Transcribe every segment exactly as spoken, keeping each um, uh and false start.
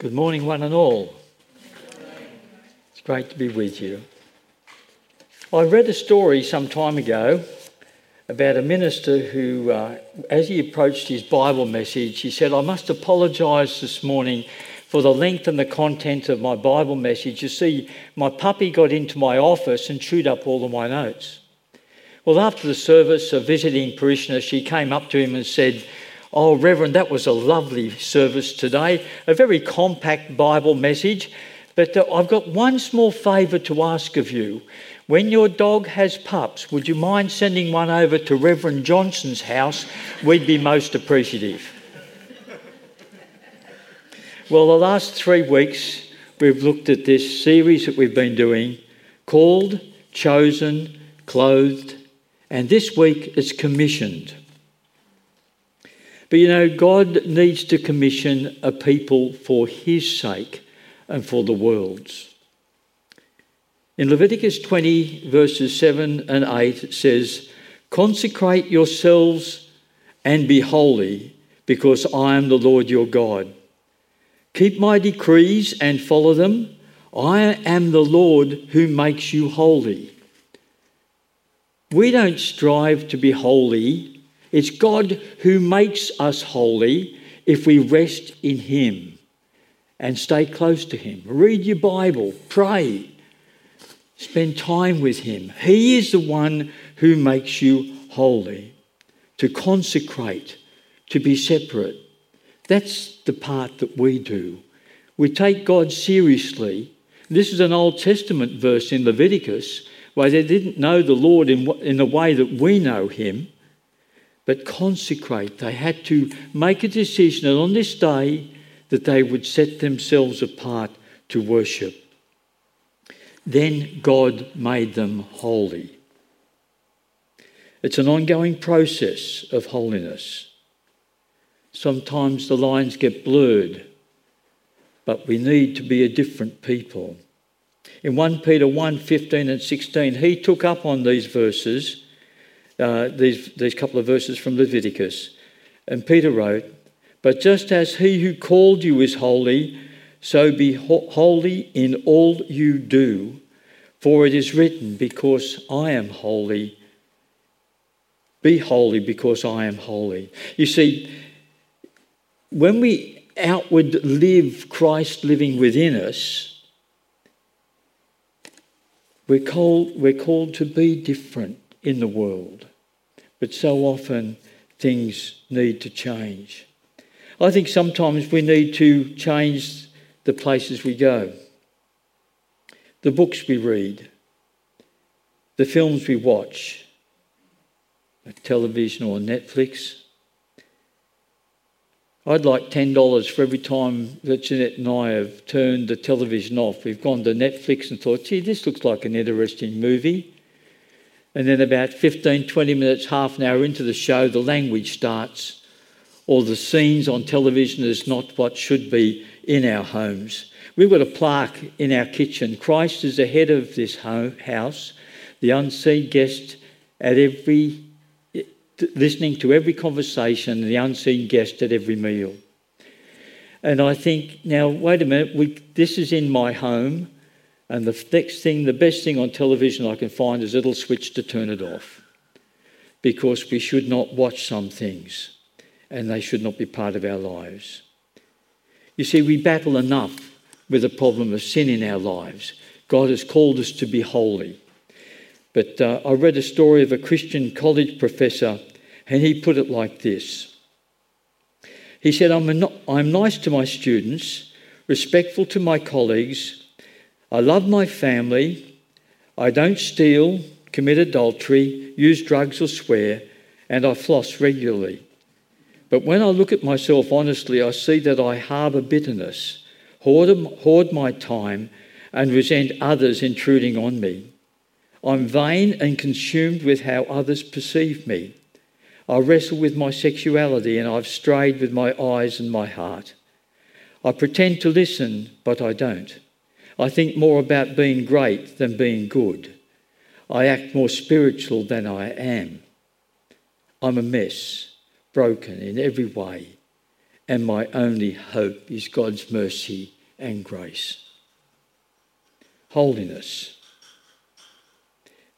Good morning, one and all. It's great to be with you. I read a story some time ago about a minister who, uh, as he approached his Bible message, he said, "I must apologise this morning for the length and the content of my Bible message. You see, my puppy got into my office and chewed up all of my notes." Well, after the service, a visiting parishioner, she came up to him and said, "Oh, Reverend, that was a lovely service today, a very compact Bible message, but uh, I've got one small favour to ask of you. When your dog has pups, would you mind sending one over to Reverend Johnson's house? We'd be most appreciative." Well, the last three weeks we've looked at this series that we've been doing, called, chosen, clothed, and this week it's commissioned. But you know, God needs to commission a people for his sake and for the world's. In Leviticus twenty, verses seven and eight, it says, "Consecrate yourselves and be holy, because I am the Lord your God. Keep my decrees and follow them. I am the Lord who makes you holy." We don't strive to be holy. It's God who makes us holy if we rest in him and stay close to him. Read your Bible, pray, spend time with him. He is the one who makes you holy, to consecrate, to be separate. That's the part that we do. We take God seriously. This is an Old Testament verse in Leviticus where they didn't know the Lord in, in the way that we know him. But consecrate, they had to make a decision on this day that they would set themselves apart to worship. Then God made them holy. It's an ongoing process of holiness. Sometimes the lines get blurred, but we need to be a different people. In First Peter one, fifteen and sixteen, he took up on these verses Uh, these, these couple of verses from Leviticus. And Peter wrote, "But just as he who called you is holy, so be ho- holy in all you do. For it is written, because I am holy, be holy because I am holy." You see, when we outward live Christ living within us, we're called, we're called to be different in the world. But so often things need to change. I think sometimes we need to change the places we go, the books we read, the films we watch, like television or Netflix. I'd like ten dollars for every time that Jeanette and I have turned the television off. We've gone to Netflix and thought, gee, this looks like an interesting movie. And then about fifteen, twenty minutes, half an hour into the show, the language starts, or the scenes on television is not what should be in our homes. We've got a plaque in our kitchen. "Christ is the head of this house, the unseen guest at every, listening to every conversation, the unseen guest at every meal." And I think, now, wait a minute, we, this is in my home. And the next thing, the best thing on television I can find is a little switch to turn it off, because we should not watch some things and they should not be part of our lives. You see, we battle enough with the problem of sin in our lives. God has called us to be holy. But uh, I read a story of a Christian college professor, and he put it like this. He said, I'm, a, I'm nice to my students, respectful to my colleagues, I love my family, I don't steal, commit adultery, use drugs or swear, and I floss regularly. But when I look at myself honestly, I see that I harbour bitterness, hoard, hoard my time, and resent others intruding on me. I'm vain and consumed with how others perceive me. I wrestle with my sexuality, and I've strayed with my eyes and my heart. I pretend to listen, but I don't. I think more about being great than being good. I act more spiritual than I am. I'm a mess, broken in every way, and my only hope is God's mercy and grace. Holiness.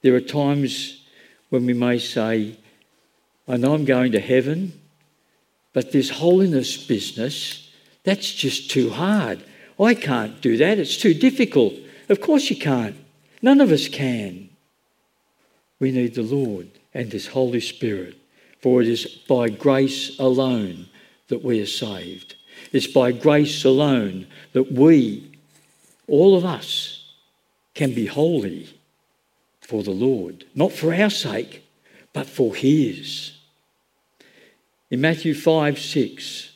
There are times when we may say, I know I'm going to heaven, but this holiness business, that's just too hard. I can't do that. It's too difficult. Of course you can't. None of us can. We need the Lord and His Holy Spirit, for it is by grace alone that we are saved. It's by grace alone that we, all of us, can be holy for the Lord. Not for our sake, but for His. In Matthew five six,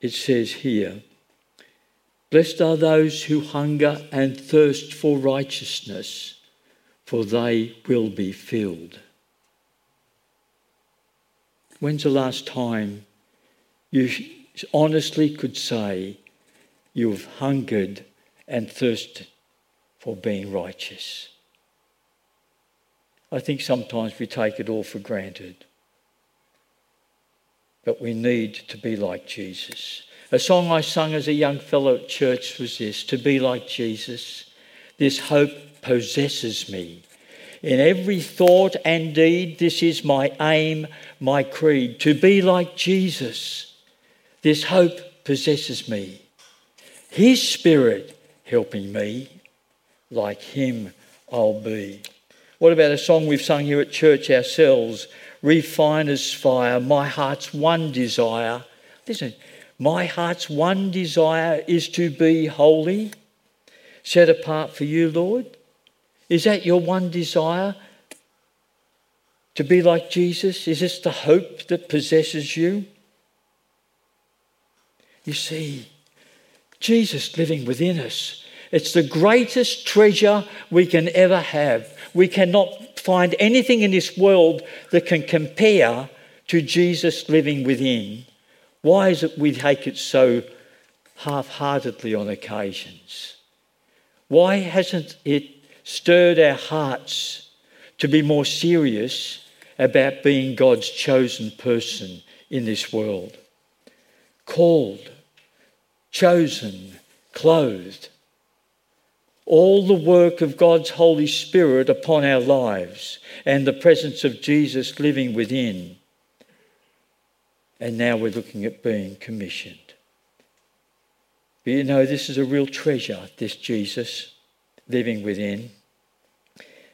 it says here, blessed are those who hunger and thirst for righteousness, for they will be filled. When's the last time you honestly could say you've hungered and thirsted for being righteous? I think sometimes we take it all for granted. But we need to be like Jesus. A song I sung as a young fellow at church was this, to be like Jesus. This hope possesses me. In every thought and deed, this is my aim, my creed. To be like Jesus. This hope possesses me. His Spirit helping me. Like Him I'll be. What about a song we've sung here at church ourselves? Refiner's fire, my heart's one desire. Listen, my heart's one desire is to be holy, set apart for you, Lord. Is that your one desire? To be like Jesus? Is this the hope that possesses you? You see, Jesus living within us. It's the greatest treasure we can ever have. We cannot find anything in this world that can compare to Jesus living within. Why is it we take it so half-heartedly on occasions? Why hasn't it stirred our hearts to be more serious about being God's chosen person in this world? Called, chosen, clothed. All the work of God's Holy Spirit upon our lives and the presence of Jesus living within. And now we're looking at being commissioned. But you know, this is a real treasure, this Jesus living within.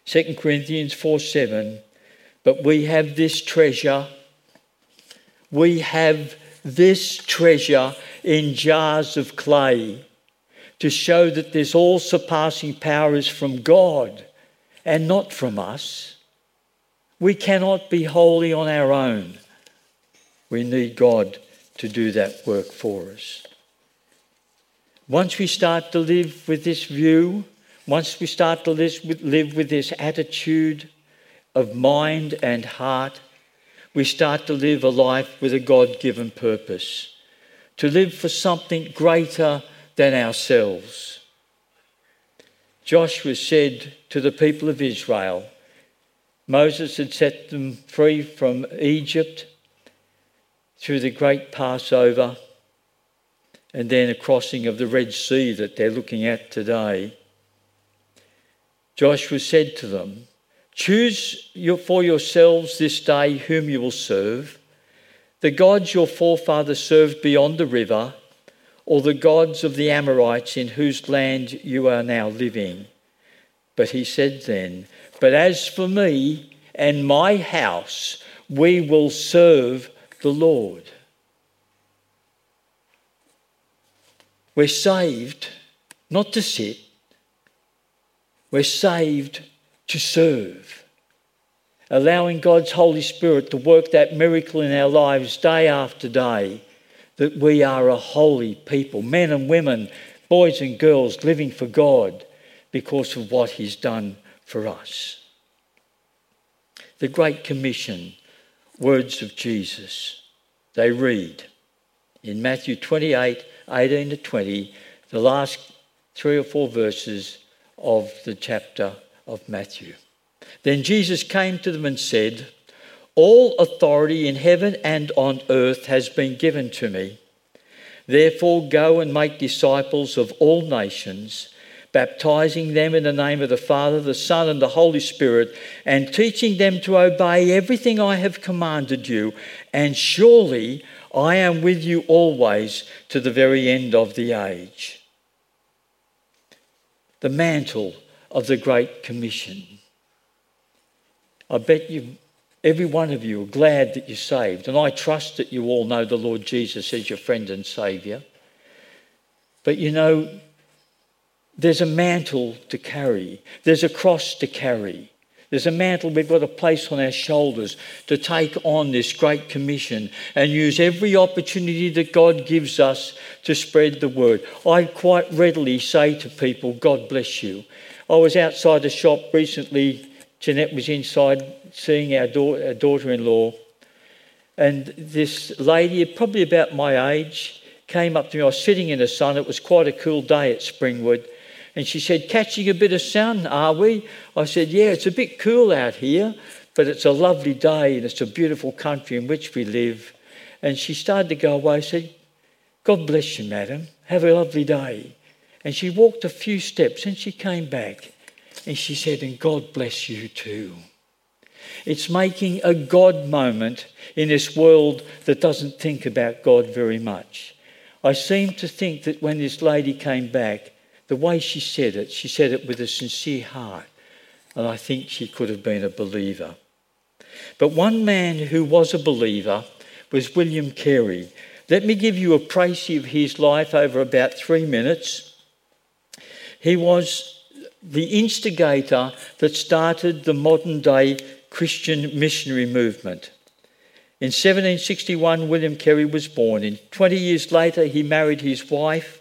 Second Corinthians four seven, but we have this treasure. We have this treasure in jars of clay, to show that this all-surpassing power is from God and not from us. We cannot be holy on our own. We need God to do that work for us. Once we start to live with this view, once we start to live with this attitude of mind and heart, we start to live a life with a God-given purpose, to live for something greater than ourselves. Joshua said to the people of Israel, Moses had set them free from Egypt through the great Passover and then a crossing of the Red Sea that they're looking at today. Joshua said to them, choose for yourselves this day whom you will serve, the gods your forefathers served beyond the river, or the gods of the Amorites in whose land you are now living. But he said then, but as for me and my house, we will serve the Lord. We're saved not to sit. We're saved to serve. Allowing God's Holy Spirit to work that miracle in our lives day after day, that we are a holy people, men and women, boys and girls, living for God because of what He's done for us. The Great Commission, words of Jesus, they read in Matthew twenty-eight, eighteen to twenty, the last three or four verses of the chapter of Matthew. Then Jesus came to them and said, all authority in heaven and on earth has been given to me. Therefore go and make disciples of all nations, baptizing them in the name of the Father, the Son, and the Holy Spirit, and teaching them to obey everything I have commanded you. And surely I am with you always to the very end of the age. The mantle of the Great Commission. I bet you, every one of you, are glad that you're saved. And I trust that you all know the Lord Jesus as your friend and Saviour. But you know, there's a mantle to carry. There's a cross to carry. There's a mantle we've got to place on our shoulders to take on this Great Commission and use every opportunity that God gives us to spread the word. I quite readily say to people, God bless you. I was outside a shop recently. Jeanette was inside seeing our, da- our daughter-in-law. And this lady, probably about my age, came up to me. I was sitting in the sun. It was quite a cool day at Springwood. And she said, catching a bit of sun, are we? I said, yeah, it's a bit cool out here, but it's a lovely day and it's a beautiful country in which we live. And she started to go away. I said, God bless you, madam. Have a lovely day. And she walked a few steps and she came back. And she said, and God bless you too. It's making a God moment in this world that doesn't think about God very much. I seem to think that when this lady came back, the way she said it, she said it with a sincere heart. And I think she could have been a believer. But one man who was a believer was William Carey. Let me give you a précis of his life over about three minutes. He was the instigator that started the modern day Christian missionary movement. In seventeen sixty-one, William Carey was born. In twenty years later, he married his wife.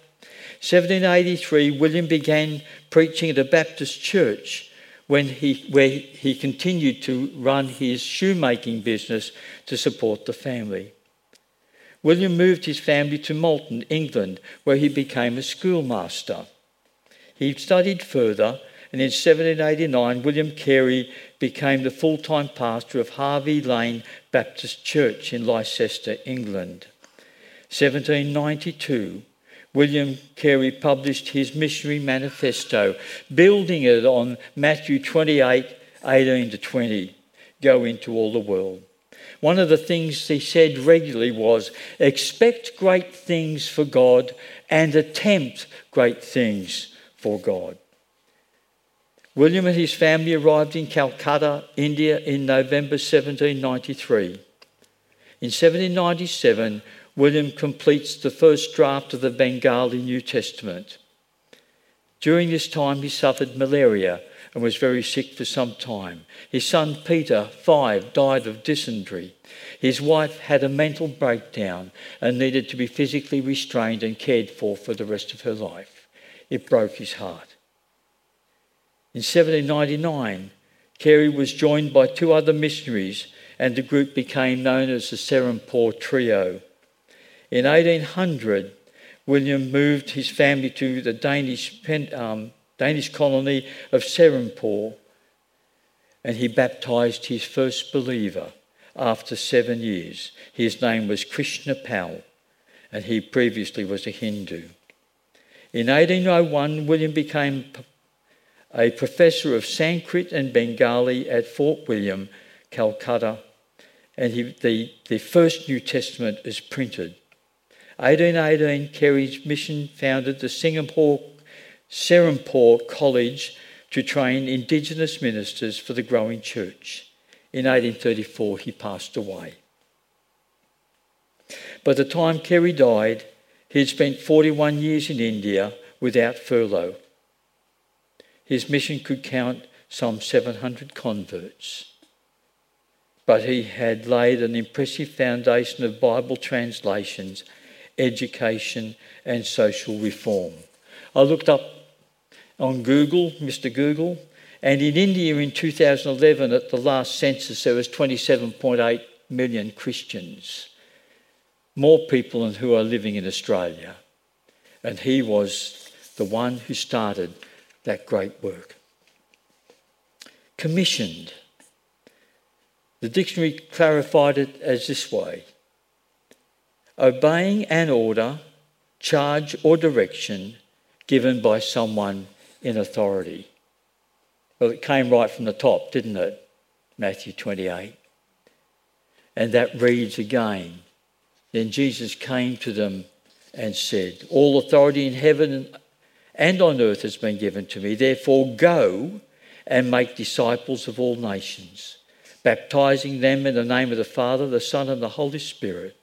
seventeen eighty-three, William began preaching at a Baptist church when he, where he continued to run his shoemaking business to support the family. William moved his family to Malton, England, where he became a schoolmaster. He studied further, and in seventeen eighty-nine, William Carey became the full-time pastor of Harvey Lane Baptist Church in Leicester, England. seventeen ninety-two, William Carey published his missionary manifesto, building it on Matthew twenty-eight, eighteen to twenty, go into all the world. One of the things he said regularly was, expect great things for God and attempt great things for God. William and his family arrived in Calcutta, India in November seventeen ninety-three. In seventeen ninety-seven, William completes the first draft of the Bengali New Testament. During this time, he suffered malaria and was very sick for some time. His son, Peter, five, died of dysentery. His wife had a mental breakdown and needed to be physically restrained and cared for for the rest of her life. It broke his heart. In seventeen ninety-nine, Carey was joined by two other missionaries and the group became known as the Serampore Trio. In eighteen hundred, William moved his family to the Danish, um, Danish colony of Serampore, and he baptised his first believer after seven years. His name was Krishnan Pal, and he previously was a Hindu. In eighteen oh one, William became a professor of Sanskrit and Bengali at Fort William, Calcutta, and he, the, the first New Testament is printed. eighteen eighteen, Carey's mission founded the Singapore Serampore College to train indigenous ministers for the growing church. In eighteen thirty-four, he passed away. By the time Carey died, he had spent forty-one years in India without furlough. His mission could count some seven hundred converts. But he had laid an impressive foundation of Bible translations, education and social reform. I looked up on Google, Mister Google, and in India in two thousand eleven at the last census there was twenty-seven point eight million Christians, more people than who are living in Australia. And he was the one who started that great work. Commissioned. The dictionary clarified it as this way: obeying an order charge or direction given by someone in authority. Well, it came right from the top, didn't it? Matthew twenty-eight. And that reads again. Then Jesus came to them and said, all authority in heaven and on earth has been given to me. Therefore go and make disciples of all nations, baptising them in the name of the Father, the Son and the Holy Spirit.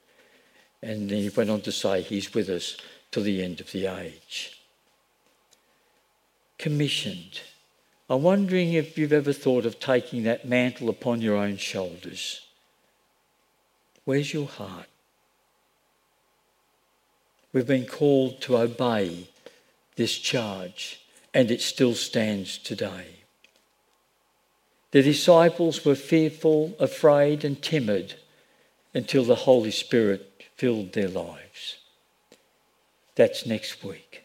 And then he went on to say, he's with us till the end of the age. Commissioned. I'm wondering if you've ever thought of taking that mantle upon your own shoulders. Where's your heart? We've been called to obey this charge, and it still stands today. The disciples were fearful, afraid, and timid until the Holy Spirit filled their lives. That's next week.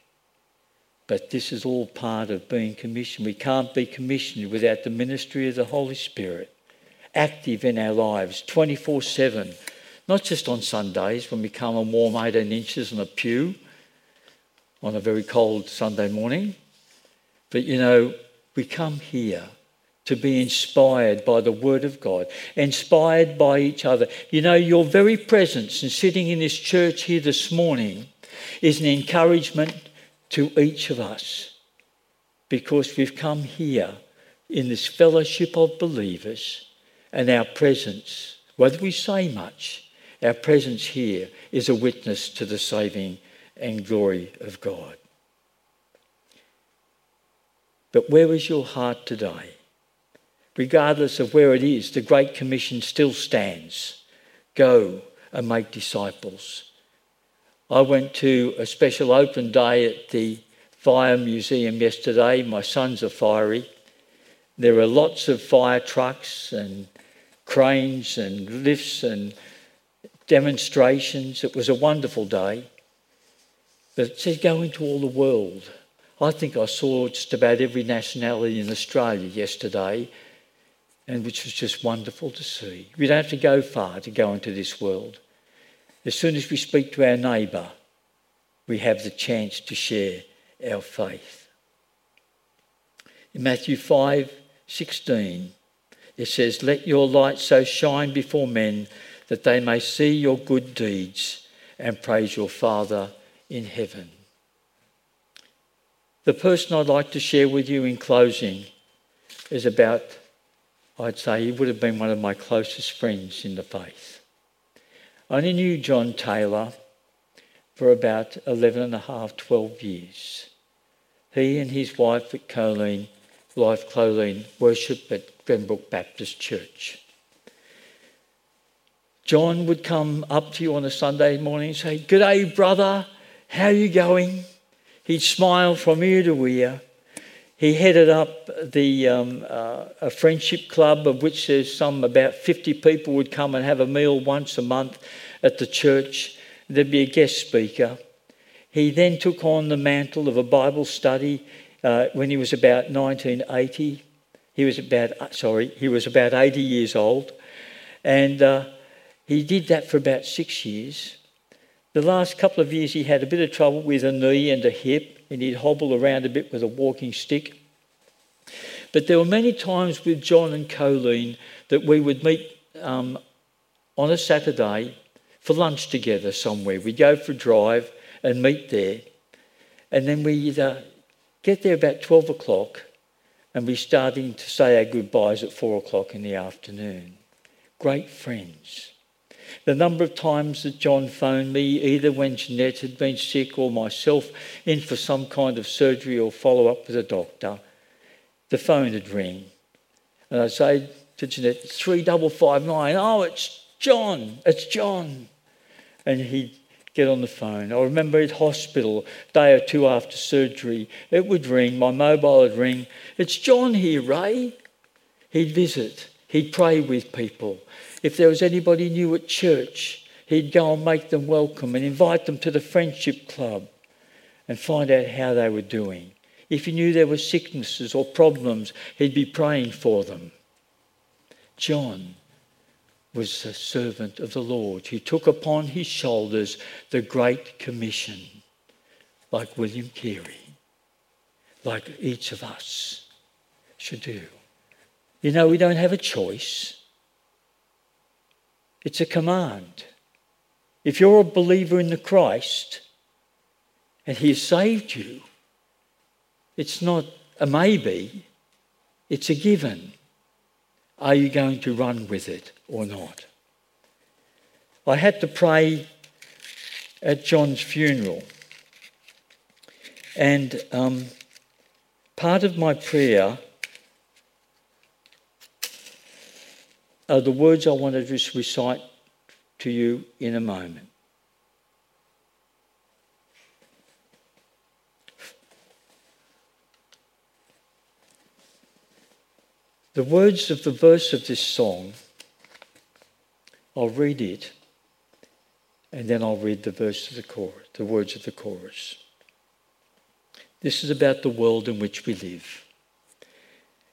But this is all part of being commissioned. We can't be commissioned without the ministry of the Holy Spirit, active in our lives twenty-four seven, not just on Sundays when we come and warm eighteen inches on a pew on a very cold Sunday morning. But, you know, we come here to be inspired by the Word of God, inspired by each other. You know, your very presence and sitting in this church here this morning is an encouragement to each of us, because we've come here in this fellowship of believers, and our presence, whether we say much, our presence here is a witness to the saving and glory of God. But where is your heart today? Regardless of where it is, the Great Commission still stands. Go and make disciples. I went to a special open day at the Fire Museum yesterday. My sons are fiery. There are lots of fire trucks and cranes and lifts and demonstrations. It was a wonderful day. But it says go into all the world. I think I saw just about every nationality in Australia yesterday, and which was just wonderful to see. We don't have to go far to go into this world. As soon as we speak to our neighbour, we have the chance to share our faith. In Matthew five sixteen, it says, let your light so shine before men that they may see your good deeds and praise your Father in heaven. The person I'd like to share with you in closing is about, I'd say he would have been one of my closest friends in the faith. I only knew John Taylor for about eleven and a half, twelve years. He and his wife at Colleen Life Colleen worship at Glenbrook Baptist Church. John would come up to you on a Sunday morning and say, "G'day, brother, how are you going?" He'd smile from ear to ear. He headed up the um, uh, a friendship club, of which there's some about fifty people would come and have a meal once a month at the church. There'd be a guest speaker. He then took on the mantle of a Bible study. Uh, when he was about nineteen eighty, he was about sorry, he was about eighty years old, and uh, he did that for about six years. The last couple of years, he had a bit of trouble with a knee and a hip, and he'd hobble around a bit with a walking stick. But there were many times with John and Colleen that we would meet um, on a Saturday for lunch together somewhere. We'd go for a drive and meet there, and then we'd. Uh, Get there about twelve o'clock, and we're starting to say our goodbyes at four o'clock in the afternoon. Great friends. The number of times that John phoned me, either when Jeanette had been sick or myself in for some kind of surgery or follow-up with a doctor, the phone would ring. And I'd say to Jeanette, three five five nine, oh, it's John, it's John. And he'd get on the phone. I remember at hospital, a day or two after surgery, it would ring, my mobile would ring. It's John here, Ray. He'd visit, he'd pray with people. If there was anybody new at church, he'd go and make them welcome and invite them to the friendship club and find out how they were doing. If he knew there were sicknesses or problems, he'd be praying for them. John was a servant of the Lord who took upon his shoulders the Great Commission. like William Carey, like each of us should do. You know, we don't have a choice. It's a command. If you're a believer in the Christ and he has saved you, it's not a maybe, it's a given. Are you going to run with it or not? I had to pray at John's funeral, and um, part of my prayer are the words I want to just recite to you in a moment. The words of the verse of this song, I'll read it, and then I'll read the verse of the chorus, the words of the chorus. This is about the world in which we live.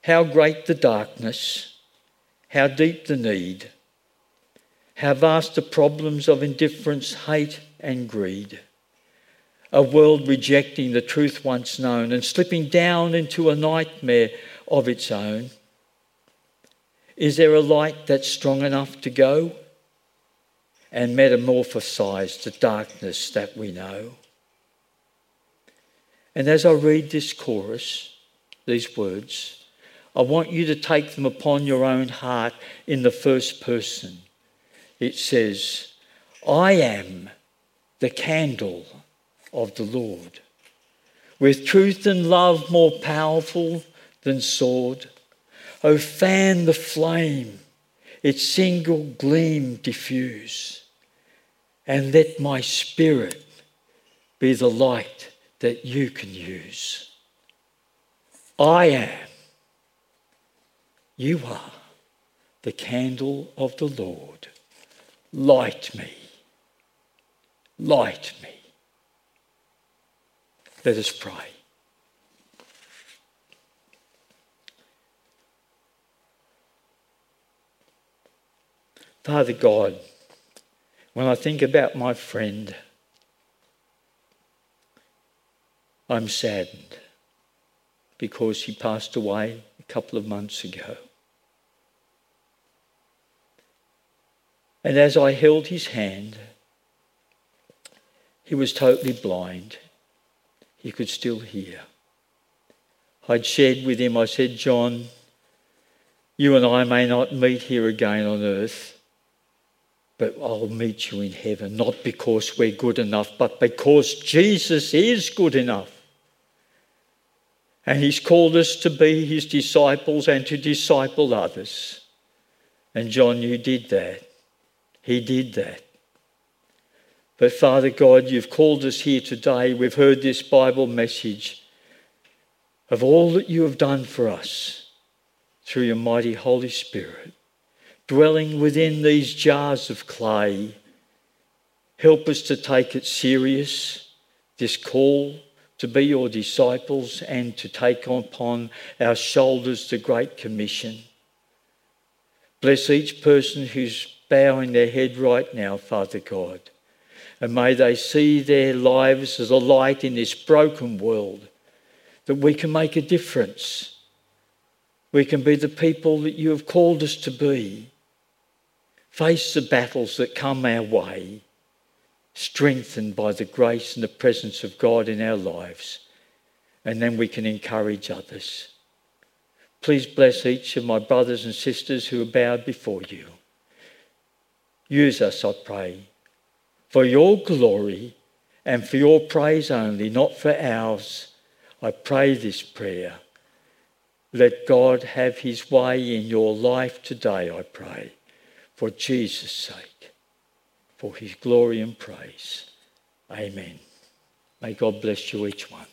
How great the darkness, how deep the need, how vast the problems of indifference, hate and greed. A world rejecting the truth once known and slipping down into a nightmare of its own. Is there a light that's strong enough to go and metamorphosize the darkness that we know? And as I read this chorus, these words, I want you to take them upon your own heart in the first person. It says, I am the candle of the Lord, with truth and love more powerful than sword. O fan the flame, its single gleam diffuse, and let my spirit be the light that you can use. I am, you are, the candle of the Lord. Light me, light me. Let us pray. Father God, when I think about my friend, I'm saddened because he passed away a couple of months ago. And as I held his hand, he was totally blind. He could still hear. I'd shared with him, I said, John, you and I may not meet here again on earth, but I'll meet you in heaven, not because we're good enough, but because Jesus is good enough. And he's called us to be his disciples and to disciple others. And John, you did that. He did that. But Father God, you've called us here today. We've heard this Bible message of all that you have done for us through your mighty Holy Spirit. Dwelling within these jars of clay, help us to take it serious, this call to be your disciples and to take upon our shoulders the Great Commission. Bless each person who's bowing their head right now, Father God, and may they see their lives as a light in this broken world, that we can make a difference. We can be the people that you have called us to be. Face the battles that come our way, strengthened by the grace and the presence of God in our lives, and then we can encourage others. Please bless each of my brothers and sisters who are bowed before you. Use us, I pray, for your glory and for your praise only, not for ours. I pray this prayer. Let God have his way in your life today, I pray, for Jesus' sake, for his glory and praise. Amen. May God bless you, each one.